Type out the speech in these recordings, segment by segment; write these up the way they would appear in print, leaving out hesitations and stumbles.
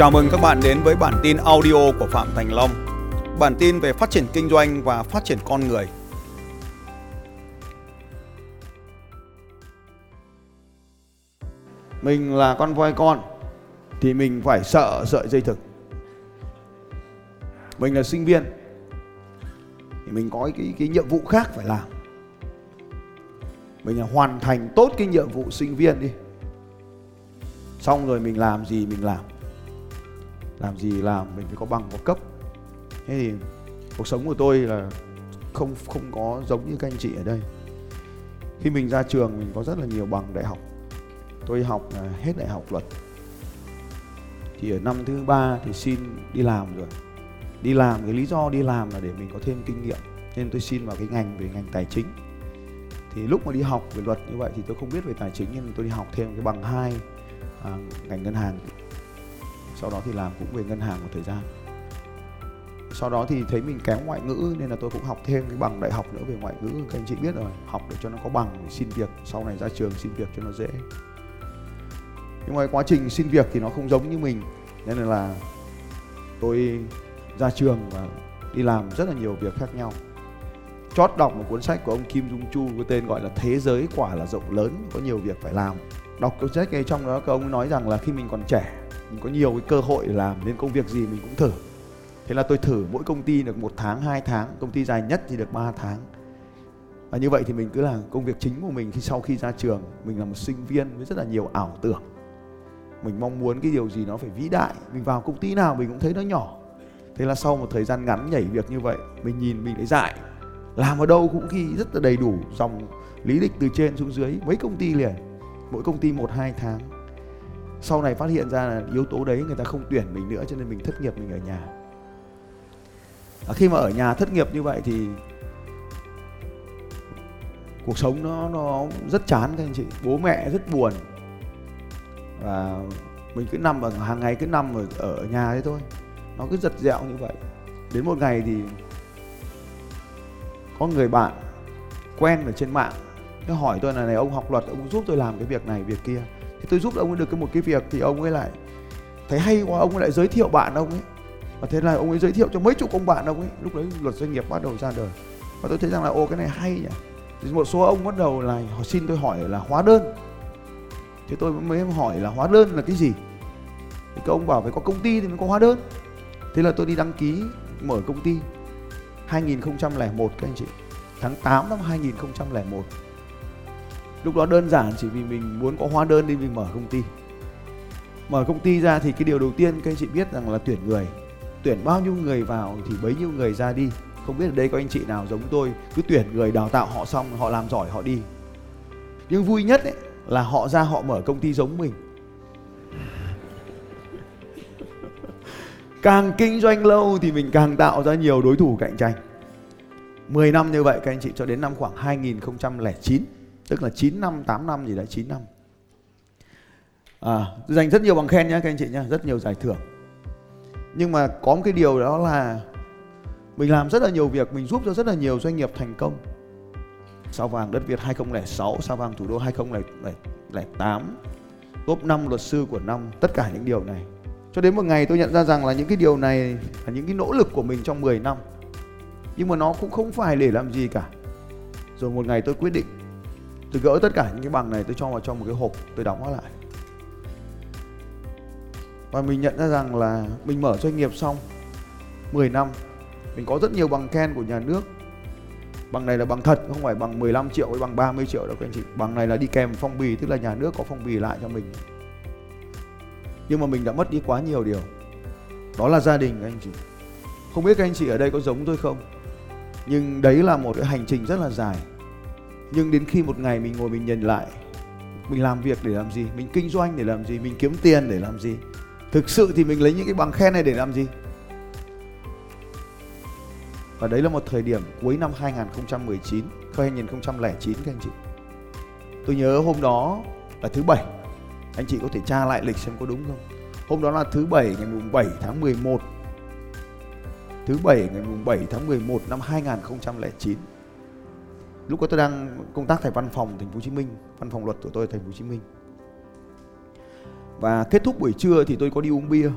Chào mừng các bạn đến với bản tin audio của Phạm Thành Long. Bản tin về phát triển kinh doanh và phát triển con người. Mình là con voi con thì mình phải sợ sợi dây thừng. Mình là sinh viên thì mình có cái nhiệm vụ khác phải làm. Mình là hoàn thành tốt cái nhiệm vụ sinh viên đi. Xong rồi mình làm gì mình làm. Làm gì làm, mình phải có bằng có cấp. Thế thì cuộc sống của tôi là không có giống như các anh chị ở đây. Khi mình ra trường mình có rất là nhiều bằng đại học. Tôi học hết đại học luật. Thì ở năm thứ 3 thì xin đi làm rồi. Đi làm, cái lý do đi làm là để mình có thêm kinh nghiệm. Nên tôi xin vào cái ngành về ngành tài chính. Thì lúc mà đi học về luật như vậy thì tôi không biết về tài chính, nên tôi đi học thêm cái bằng 2 ngành ngân hàng. Sau đó thì làm cũng về ngân hàng một thời gian. Sau đó thì thấy mình kém ngoại ngữ nên là tôi cũng học thêm cái bằng đại học nữa về ngoại ngữ. Các anh chị biết rồi, học để cho nó có bằng để xin việc, sau này ra trường xin việc cho nó dễ. Nhưng mà quá trình xin việc thì nó không giống như mình. Nên là tôi ra trường và đi làm rất là nhiều việc khác nhau. Chót đọc một cuốn sách của ông Kim Dung có tên gọi là Thế giới quả là rộng lớn, có nhiều việc phải làm. Đọc cuốn sách này trong đó các ông nói rằng là khi mình còn trẻ mình có nhiều cái cơ hội để làm nên công việc gì mình cũng thử. Thế là tôi thử mỗi công ty được 1 tháng, 2 tháng, công ty dài nhất thì được 3 tháng. Và như vậy thì mình cứ làm công việc chính của mình khi sau khi ra trường. Mình là một sinh viên với rất là nhiều ảo tưởng. Mình mong muốn cái điều gì nó phải vĩ đại. Mình vào công ty nào mình cũng thấy nó nhỏ. Thế là sau một thời gian ngắn nhảy việc như vậy, mình nhìn mình lại dại. Làm ở đâu cũng ghi rất là đầy đủ dòng lý lịch từ trên xuống dưới, mấy công ty liền. Mỗi công ty 1-2 tháng. Sau này phát hiện ra là yếu tố đấy người ta không tuyển mình nữa, cho nên mình thất nghiệp, mình ở nhà. Khi mà ở nhà thất nghiệp như vậy thì cuộc sống nó rất chán các anh chị. Bố mẹ rất buồn. Và mình cứ nằm ở hàng ngày, cứ nằm ở nhà đấy thôi. Nó cứ giật dẹo như vậy. Đến một ngày thì có người bạn quen ở trên mạng, nó hỏi tôi là này ông học luật, ông giúp tôi làm cái việc này, việc kia. Thì tôi giúp ông ấy được một cái việc thì ông ấy lại thấy hay quá, ông ấy lại giới thiệu bạn ông ấy. Và thế là ông ấy giới thiệu cho mấy chục ông bạn ông ấy. Lúc đấy luật doanh nghiệp bắt đầu ra đời. Và tôi thấy rằng là ô cái này hay nhỉ. Thì một số ông bắt đầu là họ xin tôi hỏi là hóa đơn. Thế tôi mới hỏi là hóa đơn là cái gì. Thì các ông bảo phải có công ty thì mới có hóa đơn. Thế là tôi đi đăng ký mở công ty 2001 các anh chị. Tháng 8 năm 2001. Lúc đó đơn giản chỉ vì mình muốn có hóa đơn nên mình mở công ty. Mở công ty ra thì cái điều đầu tiên các anh chị biết rằng là tuyển người. Tuyển bao nhiêu người vào thì bấy nhiêu người ra đi. Không biết ở đây có anh chị nào giống tôi, cứ tuyển người đào tạo họ xong, họ làm giỏi họ đi. Nhưng vui nhất ấy, là họ ra họ mở công ty giống mình. Càng kinh doanh lâu thì mình càng tạo ra nhiều đối thủ cạnh tranh. 10 năm như vậy các anh chị, cho đến năm khoảng 2009. Tức là 9 năm, 8 năm gì đấy, 9 năm. Dành rất nhiều bằng khen nhé các anh chị nhé, rất nhiều giải thưởng. Nhưng mà có một cái điều đó là mình làm rất là nhiều việc, mình giúp cho rất là nhiều doanh nghiệp thành công. Sao vàng đất Việt 2006, sao vàng thủ đô 2008, top 5 luật sư của năm, tất cả những điều này. Cho đến một ngày tôi nhận ra rằng là những cái điều này là những cái nỗ lực của mình trong 10 năm. Nhưng mà nó cũng không phải để làm gì cả. Rồi một ngày tôi quyết định, tôi gỡ tất cả những cái bằng này, tôi cho vào trong một cái hộp, tôi đóng nó lại. Và mình nhận ra rằng là mình mở doanh nghiệp xong 10 năm, mình có rất nhiều bằng khen của nhà nước. Bằng này là bằng thật, không phải bằng 15 triệu hay bằng 30 triệu đâu các anh chị. Bằng này là đi kèm phong bì, tức là nhà nước có phong bì lại cho mình. Nhưng mà mình đã mất đi quá nhiều điều. Đó là gia đình các anh chị. Không biết các anh chị ở đây có giống tôi không? Nhưng đấy là một cái hành trình rất là dài. Nhưng đến khi một ngày mình ngồi mình nhìn lại, mình làm việc để làm gì, mình kinh doanh để làm gì, mình kiếm tiền để làm gì. Thực sự thì mình lấy những cái bằng khen này để làm gì. Và đấy là một thời điểm cuối năm 2009 các anh chị. Tôi nhớ hôm đó là thứ Bảy. Anh chị có thể tra lại lịch xem có đúng không. Hôm đó là thứ Bảy ngày mùng 7 tháng 11. Thứ Bảy ngày mùng 7 tháng 11 năm 2009. Lúc đó tôi đang công tác tại văn phòng Thành phố Hồ Chí Minh, văn phòng luật của tôi ở Thành phố Hồ Chí Minh. Và kết thúc buổi trưa thì tôi có đi uống bia.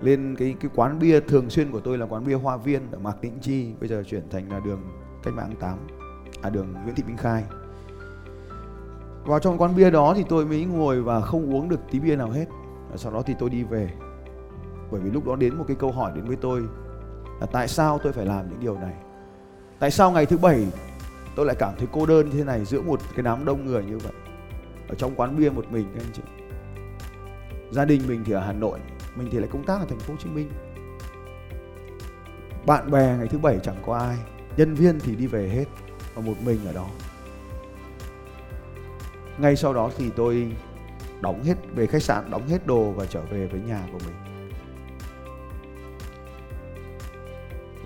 lên cái quán bia thường xuyên của tôi là quán bia Hoa Viên ở Mạc Tĩnh Chi, bây giờ chuyển thành là đường Cách Mạng 8, đường Nguyễn Thị Minh Khai. Vào trong quán bia đó thì tôi mới ngồi và không uống được tí bia nào hết. Và sau đó thì tôi đi về. Bởi vì lúc đó đến một cái câu hỏi đến với tôi là tại sao tôi phải làm những điều này? Tại sao ngày thứ bảy tôi lại cảm thấy cô đơn như thế này giữa một cái đám đông người như vậy? Ở trong quán bia một mình các anh chị. Gia đình mình thì ở Hà Nội, mình thì lại công tác ở thành phố Hồ Chí Minh. Bạn bè ngày thứ bảy chẳng có ai, nhân viên thì đi về hết, và một mình ở đó. Ngay sau đó thì tôi đóng hết, về khách sạn đóng hết đồ và trở về với nhà của mình.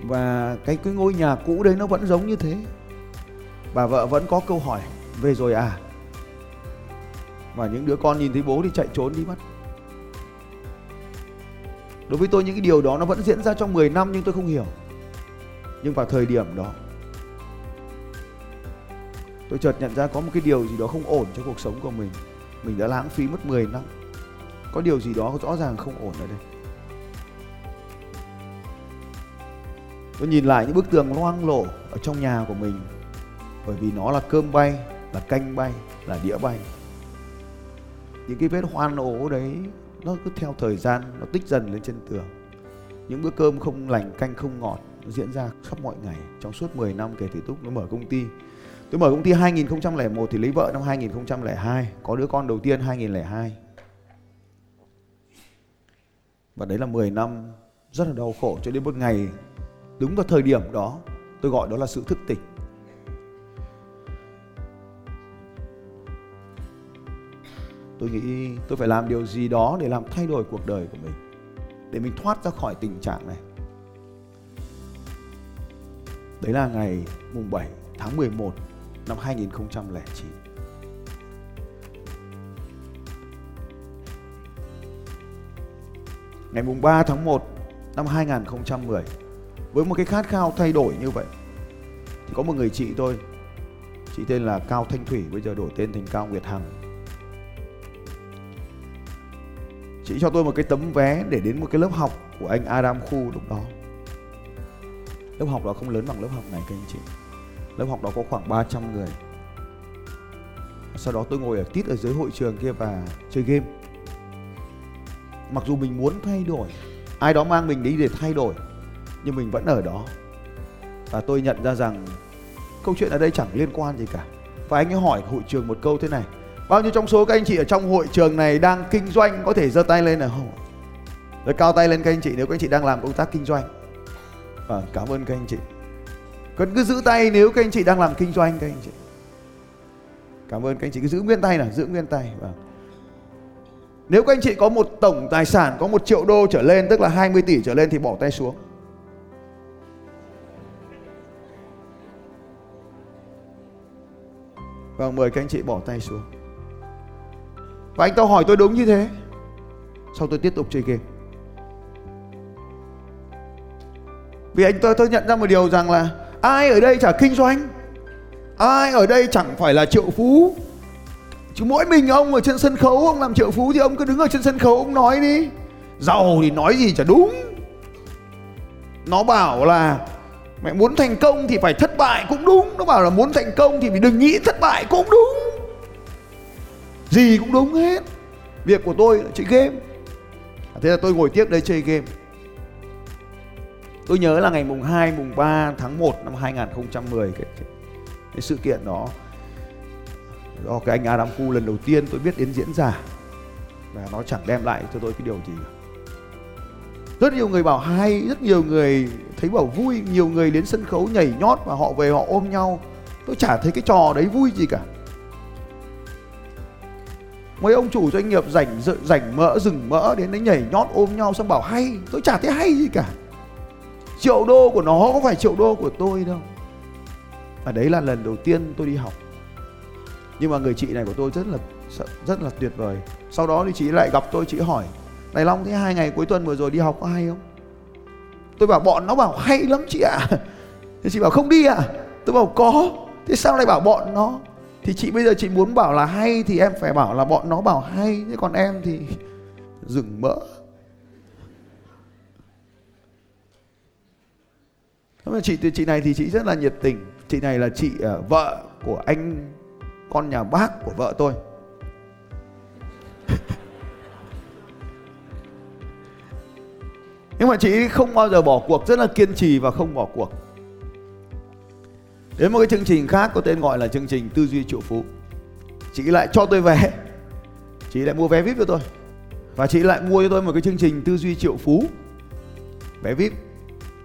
Và cái ngôi nhà cũ đấy nó vẫn giống như thế. Bà vợ vẫn có câu hỏi, về rồi à? Và những đứa con nhìn thấy bố thì chạy trốn đi mất. Đối với tôi những cái điều đó nó vẫn diễn ra trong 10 năm nhưng tôi không hiểu. Nhưng vào thời điểm đó tôi chợt nhận ra có một cái điều gì đó không ổn trong cuộc sống của mình. Mình đã lãng phí mất 10 năm. Có điều gì đó rõ ràng không ổn ở đây. Tôi nhìn lại những bức tường loang lổ ở trong nhà của mình. Bởi vì nó là cơm bay, là canh bay, là đĩa bay. Những cái vết hoan ố đấy nó cứ theo thời gian, nó tích dần lên trên tường. Những bữa cơm không lành, canh không ngọt, nó diễn ra khắp mọi ngày trong suốt 10 năm kể từ lúc nó mở công ty. Tôi mở công ty 2001 thì lấy vợ năm 2002, có đứa con đầu tiên 2002. Và đấy là 10 năm rất là đau khổ cho đến một ngày, đúng vào thời điểm đó, tôi gọi đó là sự thức tỉnh. Tôi nghĩ tôi phải làm điều gì đó để làm thay đổi cuộc đời của mình, để mình thoát ra khỏi tình trạng này. Đấy là ngày mùng 7 tháng 11 năm 2009. Ngày mùng 3 tháng 1 năm 2010, với một cái khát khao thay đổi như vậy, thì có một người chị tôi, chị tên là Cao Thanh Thủy, bây giờ đổi tên thành Cao Nguyệt Hằng. Chị cho tôi một cái tấm vé để đến một cái lớp học của anh Adam Khu lúc đó. Lớp học đó không lớn bằng lớp học này các anh chị. Lớp học đó có khoảng 300 người. Sau đó tôi ngồi ở tít ở dưới hội trường kia và chơi game. Mặc dù mình muốn thay đổi, ai đó mang mình đi để thay đổi, nhưng mình vẫn ở đó. Và tôi nhận ra rằng câu chuyện ở đây chẳng liên quan gì cả. Và anh ấy hỏi hội trường một câu thế này: bao nhiêu trong số các anh chị ở trong hội trường này đang kinh doanh có thể giơ tay lên nào? Rồi cao tay lên các anh chị nếu các anh chị đang làm công tác kinh doanh. À, cảm ơn các anh chị. Còn cứ giữ tay nếu các anh chị đang làm kinh doanh các anh chị. Cảm ơn các anh chị, cứ giữ nguyên tay nào, giữ nguyên tay. À. Nếu các anh chị có một tổng tài sản có 1 triệu đô trở lên, tức là 20 tỷ trở lên thì bỏ tay xuống. Vâng, mời các anh chị bỏ tay xuống. Và anh ta hỏi tôi đúng như thế. Sau tôi tiếp tục chơi game. Vì anh tôi nhận ra một điều rằng là ai ở đây chả kinh doanh, ai ở đây chẳng phải là triệu phú. Chứ mỗi mình ông ở trên sân khấu, ông làm triệu phú thì ông cứ đứng ở trên sân khấu ông nói đi. Giàu thì nói gì chả đúng. Nó bảo là mẹ muốn thành công thì phải thất bại cũng đúng. Nó bảo là muốn thành công thì mình đừng nghĩ thất bại cũng đúng. Gì cũng đúng hết. Việc của tôi là chơi game. Thế là tôi ngồi tiếp đây chơi game. Tôi nhớ là ngày mùng 2, mùng 3 tháng 1 năm 2010. Cái sự kiện đó do cái anh Adam Khu lần đầu tiên tôi biết đến diễn giả. Và nó chẳng đem lại cho tôi cái điều gì cả. Rất nhiều người bảo hay, rất nhiều người thấy bảo vui, nhiều người đến sân khấu nhảy nhót và họ về họ ôm nhau. Tôi chả thấy cái trò đấy vui gì cả. Mấy ông chủ doanh nghiệp rảnh mỡ, rừng mỡ đến đấy nhảy nhót ôm nhau xong bảo hay, tôi chả thấy hay gì cả. Triệu đô của nó có phải triệu đô của tôi đâu. Và đấy là lần đầu tiên tôi đi học. Nhưng mà người chị này của tôi rất là tuyệt vời. Sau đó thì chị lại gặp tôi, chị hỏi: Đại Long, thế 2 ngày cuối tuần vừa rồi đi học có hay không? Tôi bảo bọn nó bảo hay lắm chị ạ. Thế chị bảo không đi ạ. Tôi bảo có. Thế sao lại bảo bọn nó? Thì chị bây giờ chị muốn bảo là hay thì em phải bảo là bọn nó bảo hay. Thế còn em thì rừng mỡ. Chị này thì chị rất là nhiệt tình. Chị này là chị vợ của anh con nhà bác của vợ tôi. Nhưng mà chị không bao giờ bỏ cuộc, rất là kiên trì và không bỏ cuộc. Đến một cái chương trình khác có tên gọi là chương trình Tư Duy Triệu Phú, chị lại cho tôi vé, chị lại mua vé VIP cho tôi. Và chị lại mua cho tôi một cái chương trình Tư Duy Triệu Phú, vé VIP,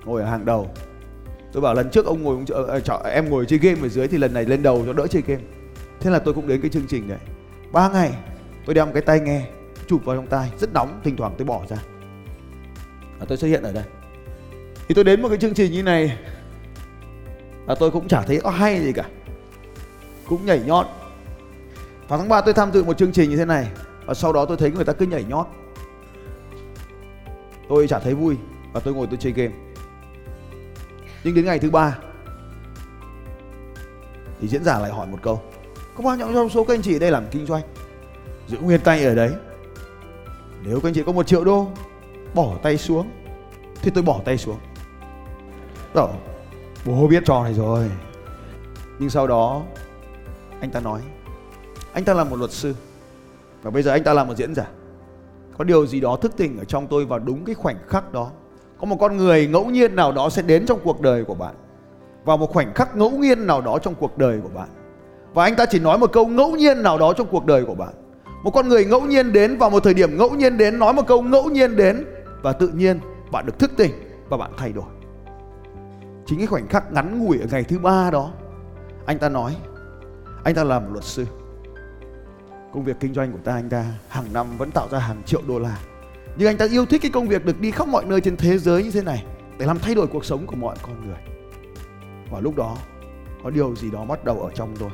ngồi ở hàng đầu. Tôi bảo lần trước ông ngồi, em ngồi chơi game ở dưới thì lần này lên đầu cho đỡ chơi game. Thế là tôi cũng đến cái chương trình này. 3 ngày tôi đeo một cái tai nghe, chụp vào trong tai, rất nóng, thỉnh thoảng tôi bỏ ra. Và tôi xuất hiện ở đây. Thì tôi đến một cái chương trình như này, và tôi cũng chả thấy có hay gì cả, cũng nhảy nhót. Vào tháng 3 tôi tham dự một chương trình như thế này, và sau đó tôi thấy người ta cứ nhảy nhót, tôi chả thấy vui, và tôi ngồi tôi chơi game. Nhưng đến ngày thứ 3 thì diễn giả lại hỏi một câu: có bao nhiêu trong số các anh chị ở đây làm kinh doanh, giữ nguyên tay ở đấy? Nếu các anh chị có 1 triệu đô bỏ tay xuống. Thì tôi bỏ tay xuống. Rồi, bố biết trò này rồi. Nhưng sau đó anh ta nói, anh ta là một luật sư, và bây giờ anh ta là một diễn giả. Có điều gì đó thức tỉnh ở trong tôi vào đúng cái khoảnh khắc đó. Có một con người ngẫu nhiên nào đó sẽ đến trong cuộc đời của bạn, vào một khoảnh khắc ngẫu nhiên nào đó trong cuộc đời của bạn. Và anh ta chỉ nói một câu ngẫu nhiên nào đó trong cuộc đời của bạn. Một con người ngẫu nhiên đến vào một thời điểm ngẫu nhiên đến, nói một câu ngẫu nhiên đến, và tự nhiên bạn được thức tỉnh và bạn thay đổi. Chính cái khoảnh khắc ngắn ngủi ở ngày thứ 3 đó, anh ta nói anh ta là một luật sư. Công việc kinh doanh của anh ta hàng năm vẫn tạo ra hàng triệu đô la. Nhưng anh ta yêu thích cái công việc được đi khắp mọi nơi trên thế giới như thế này, để làm thay đổi cuộc sống của mọi con người. Và lúc đó có điều gì đó bắt đầu ở trong tôi.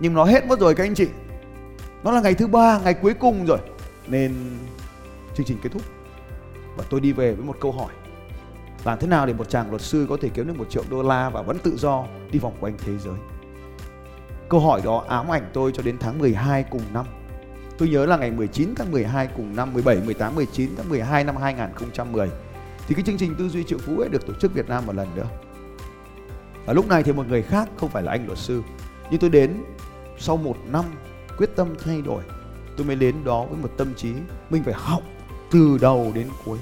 Nhưng nó hết mất rồi các anh chị. Nó là ngày thứ 3, ngày cuối cùng rồi. Nên chương trình kết thúc. Và tôi đi về với một câu hỏi: làm thế nào để một chàng luật sư có thể kiếm được 1 triệu đô la và vẫn tự do đi vòng quanh thế giới? Câu hỏi đó ám ảnh tôi cho đến tháng 12 cùng năm. Tôi nhớ là ngày 19 tháng 12 cùng năm, 17, 18, 19 tháng 12 năm 2010, thì cái chương trình Tư Duy Triệu Phú ấy được tổ chức Việt Nam một lần nữa. Và lúc này thì một người khác, không phải là anh luật sư. Nhưng tôi đến sau 1 năm quyết tâm thay đổi, tôi mới đến đó với một tâm trí mình phải học từ đầu đến cuối.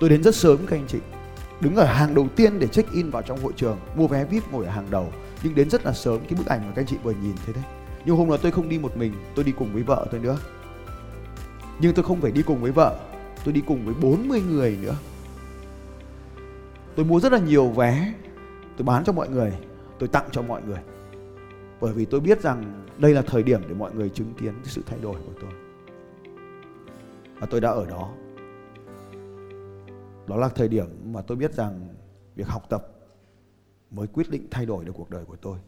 Tôi đến rất sớm các anh chị, đứng ở hàng đầu tiên để check in vào trong hội trường, mua vé VIP ngồi ở hàng đầu. Nhưng đến rất là sớm, cái bức ảnh mà các anh chị vừa nhìn thấy đấy. Nhưng hôm đó tôi không đi một mình, tôi đi cùng với vợ tôi nữa. Nhưng tôi không phải đi cùng với vợ, tôi đi cùng với 40 người nữa. Tôi mua rất là nhiều vé, tôi bán cho mọi người, tôi tặng cho mọi người. Bởi vì tôi biết rằng đây là thời điểm để mọi người chứng kiến sự thay đổi của tôi. Và tôi đã ở đó. Đó là thời điểm mà tôi biết rằng việc học tập mới quyết định thay đổi được cuộc đời của tôi.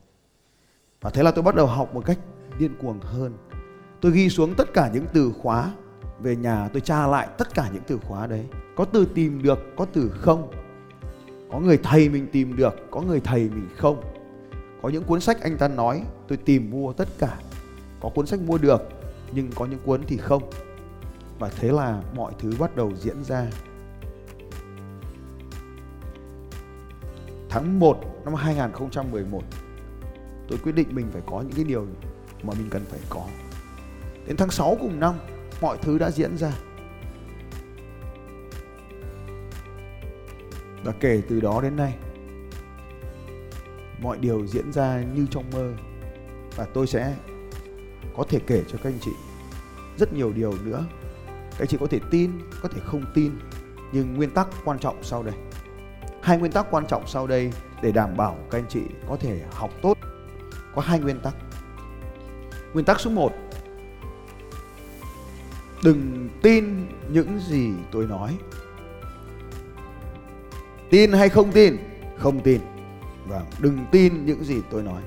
Và thế là tôi bắt đầu học một cách điên cuồng hơn. Tôi ghi xuống tất cả những từ khóa. Về nhà tôi tra lại tất cả những từ khóa đấy. Có từ tìm được, có từ không. Có người thầy mình tìm được, có người thầy mình không. Có những cuốn sách anh ta nói, tôi tìm mua tất cả. Có cuốn sách mua được, nhưng có những cuốn thì không. Và thế là mọi thứ bắt đầu diễn ra. Tháng 1 năm 2011, tôi quyết định mình phải có những cái điều mà mình cần phải có. Đến tháng 6 cùng năm, mọi thứ đã diễn ra. Và kể từ đó đến nay, mọi điều diễn ra như trong mơ. Và tôi sẽ có thể kể cho các anh chị rất nhiều điều nữa. Các anh chị có thể tin, có thể không tin. Nhưng nguyên tắc quan trọng sau đây, 2 nguyên tắc quan trọng sau đây để đảm bảo các anh chị có thể học tốt. Có 2 nguyên tắc. Nguyên tắc số 1: đừng tin những gì tôi nói. Tin hay không tin? Không tin. Vâng, đừng tin những gì tôi nói.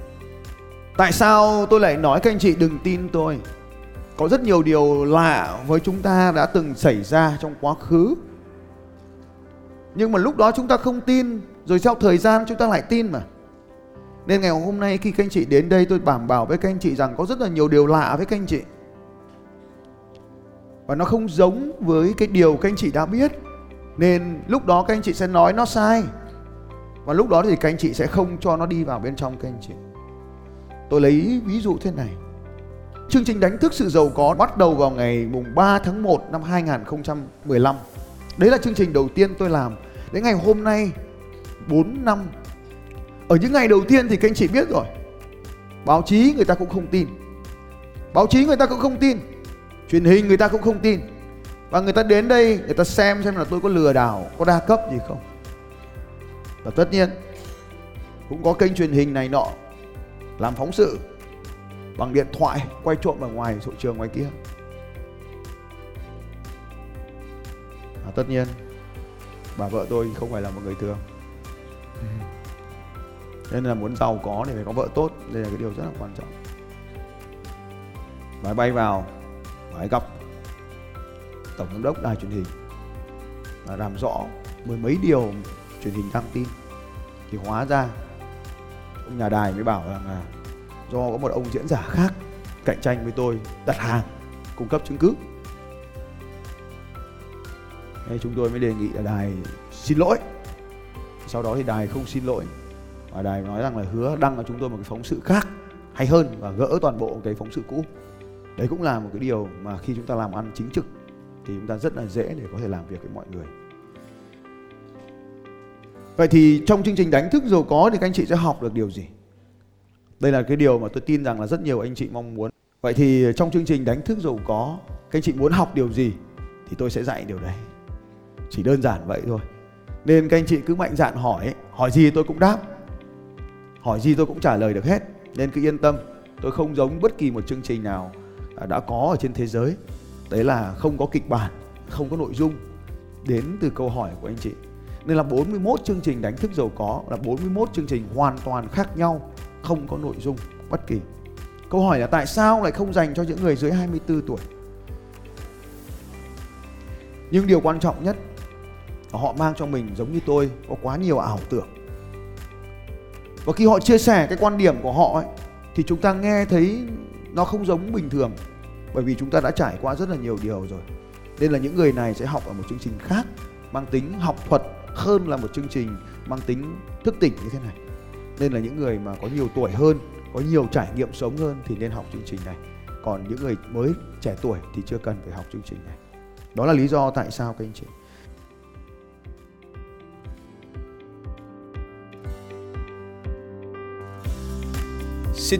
Tại sao tôi lại nói các anh chị đừng tin tôi? Có rất nhiều điều lạ với chúng ta đã từng xảy ra trong quá khứ. Nhưng mà lúc đó chúng ta không tin, rồi sau thời gian chúng ta lại tin mà. Nên ngày hôm nay khi các anh chị đến đây, tôi đảm bảo với các anh chị rằng có rất là nhiều điều lạ với các anh chị. Và nó không giống với cái điều các anh chị đã biết. Nên lúc đó các anh chị sẽ nói nó sai. Và lúc đó thì các anh chị sẽ không cho nó đi vào bên trong các anh chị. Tôi lấy ví dụ thế này. Chương trình đánh thức sự giàu có bắt đầu vào ngày 3 tháng 1 năm 2015. Đấy là chương trình đầu tiên tôi làm. Đến ngày hôm nay 4 năm. Ở những ngày đầu tiên thì các anh chị biết rồi, báo chí người ta cũng không tin. Truyền hình người ta cũng không tin. Và người ta đến đây người ta xem là tôi có lừa đảo, có đa cấp gì không. Và tất nhiên cũng có kênh truyền hình này nọ làm phóng sự bằng điện thoại, quay trộm ở ngoài hội trường ngoài kia. Và tất nhiên bà vợ tôi không phải là một người thường, nên là muốn giàu có thì phải có vợ tốt. Đây là cái điều rất là quan trọng. Bà ấy bay vào, bà ấy gặp tổng giám đốc đài truyền hình và làm rõ mười mấy điều truyền hình đăng tin. Thì hóa ra ông nhà đài mới bảo rằng là do có một ông diễn giả khác cạnh tranh với tôi đặt hàng, cung cấp chứng cứ. Thế chúng tôi mới đề nghị là đài xin lỗi. Sau đó thì đài không xin lỗi và đài nói rằng là hứa đăng cho chúng tôi một cái phóng sự khác hay hơn và gỡ toàn bộ cái phóng sự cũ. Đấy cũng là một cái điều mà khi chúng ta làm ăn chính trực thì chúng ta rất là dễ để có thể làm việc với mọi người. Vậy thì trong chương trình đánh thức giàu có thì các anh chị sẽ học được điều gì? Đây là cái điều mà tôi tin rằng là rất nhiều anh chị mong muốn. Vậy thì trong chương trình đánh thức giàu có, các anh chị muốn học điều gì thì tôi sẽ dạy điều đấy. Chỉ đơn giản vậy thôi. Nên các anh chị cứ mạnh dạn hỏi, hỏi gì tôi cũng đáp, hỏi gì tôi cũng trả lời được hết. Nên cứ yên tâm, tôi không giống bất kỳ một chương trình nào đã có ở trên thế giới. Đấy là không có kịch bản, không có nội dung, đến từ câu hỏi của anh chị. Nên là 41 chương trình đánh thức giàu có là 41 chương trình hoàn toàn khác nhau, không có nội dung bất kỳ. Câu hỏi là tại sao lại không dành cho những người dưới 24 tuổi? Nhưng điều quan trọng nhất là họ mang cho mình, giống như tôi, có quá nhiều ảo tưởng. Và khi họ chia sẻ cái quan điểm của họ ấy, thì chúng ta nghe thấy nó không giống bình thường, bởi vì chúng ta đã trải qua rất là nhiều điều rồi. Nên là những người này sẽ học ở một chương trình khác, mang tính học thuật hơn là một chương trình mang tính thức tỉnh như thế này. Nên là những người mà có nhiều tuổi hơn, có nhiều trải nghiệm sống hơn thì nên học chương trình này. Còn những người mới trẻ tuổi thì chưa cần phải học chương trình này. Đó là lý do tại sao các anh chị. Xin